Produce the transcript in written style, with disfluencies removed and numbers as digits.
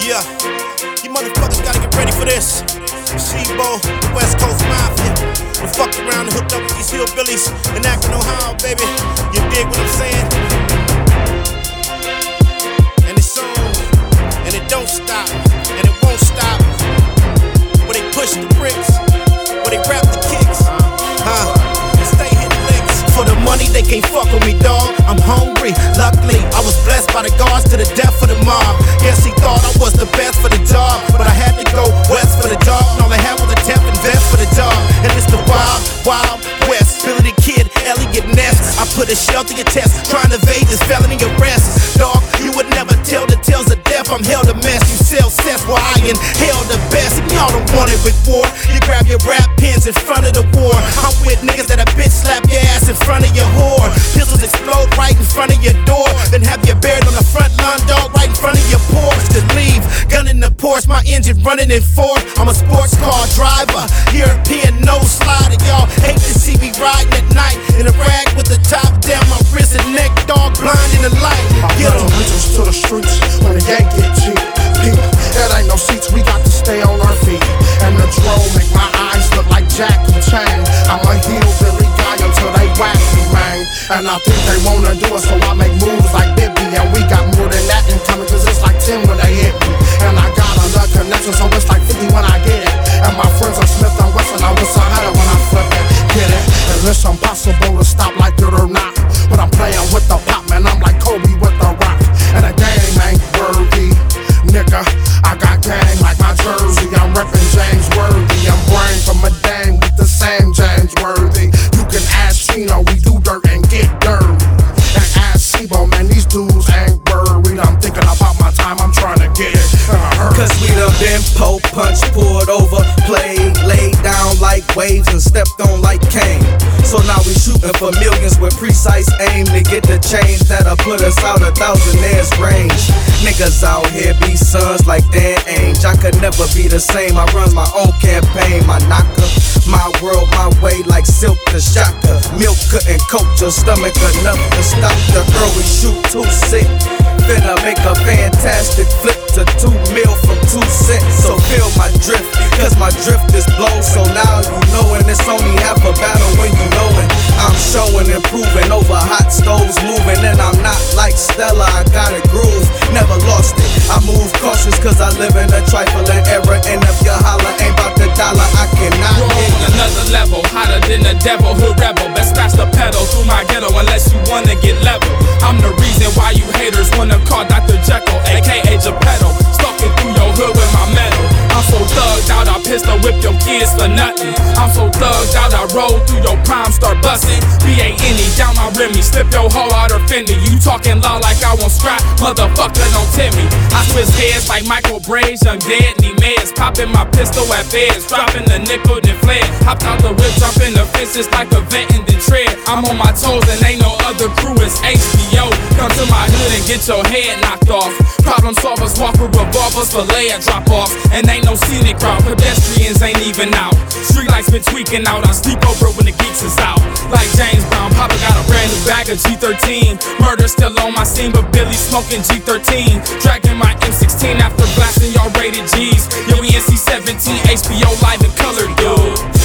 Yeah, you motherfuckers gotta get ready for this. Shebo, the West Coast Mafia. We fucked around and hooked up with these hillbillies in Akron, Ohio, baby. You dig what I'm saying? And it's on, and it don't stop, and it won't stop. Where they push the bricks, where they rap the kicks, and stay hitting licks. For the money, they can't fuck with me, dawg. I'm hungry, luckily, I was blessed by the guards to the death of the mob. Yes, he thought I was the best for the job, but I had to go west for the job. And all I had was a temp and vest for the job. And it's the wild, wild west. Billy the Kid, Elliot Ness. I put a shell to your test, trying to evade this felony arrest. Dog, you would never tell the tales of death. I'm held a mess, you sell cess while I inhale the best. And y'all don't want it with war. You grab your rap pins in front of the war. I'm with niggas that a bitch slap your ass in front of your whore. Pistols explode right in front of your door, then have you buried on the front lawn, dog, right in front of your porch. To leave, gun in the porch, my engine running in fourth. I'm a sports car driver, European no slider. Y'all hate to see me riding at night in a rag with the top down, my wrist and neck, dog, blind in the light. Get em. To the streets when the gang get cheap. That ain't no seats, we got to stay on our feet. And the drone make my eyes look like Jackie Chan. I'm a hillbilly guy until they whack me, man. And I think they wanna do it, so I make moves like Bibby. And we got more than that in common, cause it's like 10 when they hit me. And I got a lot of connections, so it's like 50 when I get it. And my friends are Smith and Wesson, I wish I had it when I fucking get it. And it's impossible to stop like it or not. But I'm playing with the pop, man, I'm like Kobe with the rock. And the game ain't worthy, nigga. I got gang like my jersey, I'm reppin' James Worthy. I'm brain from a dang with the same James Worthy. You can ask Chino, we do dirt and get dirty. And ask Shebo, man, these dudes ain't worried. I'm thinking about my time, I'm trying to get it. Cause we done been po punch, pulled over, played, laid down like waves and stepped on like Cain. So now we shooting for millions with precise aim to get the change that'll put us out 1,000 years range. Niggas out here be sons like their age. I could never be the same, I run my own campaign. My knocker, my world, my way like silk to shocker. Milk couldn't coat your stomach enough to stop the girl we shoot too sick. Finna make a fantastic flip to 2 mil from 2 cents. So feel my drift, cause my drift is blow. So now you know and it's only half a battle when you know. I'm showing, improving over hot stoves, moving, and I'm not like Stella. I got a groove, never lost it. I move cautious cause I live in a trifling era. And if you holler ain't about the dollar, I cannot hit another level, hotter than the devil, hood rebel. Best scratch the pedal through my ghetto unless you wanna get level. I'm the reason why you haters wanna call Dr. Jekyll, aka Geppetto. Stalking through your hood with my metal. I'm so thugged out, I pistol whip your kids for nothing. I'm so thugged out, I roll through your prime, start busting. B.A.N.E. down my Remy, slip your hoe out her Fendi. You talking loud like I won't scrap, motherfucker don't tell me. I switch heads like Michael Braves, young deadly meds. Popping my pistol at feds, dropping the nickel then fled. Hopped out the whip, jumping the fences like a vet and then tread. I'm on my toes and ain't no other crew, it's HBO. Come to my hood and get your head knocked off. Problem solvers walk with revolvers for layer drop-offs. And ain't no scenic route, pedestrians ain't even out. Streetlights been tweaking out, I sleep over when the geeks is out. Like James Brown, Papa got a brand new bag of G13. Murder still on my scene, but Billy smoking G13. Dragging my M16 after blasting y'all rated G's. Yo, we NC-17, HBO live in color, dude.